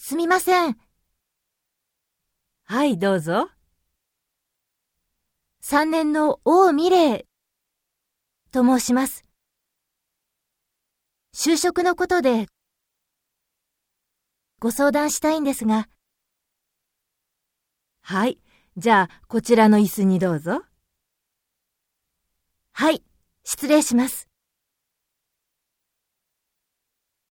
すみません。はい、どうぞ。3年の王美玲と申します。就職のことでご相談したいんですが。はい、じゃあこちらの椅子にどうぞ。はい、失礼します。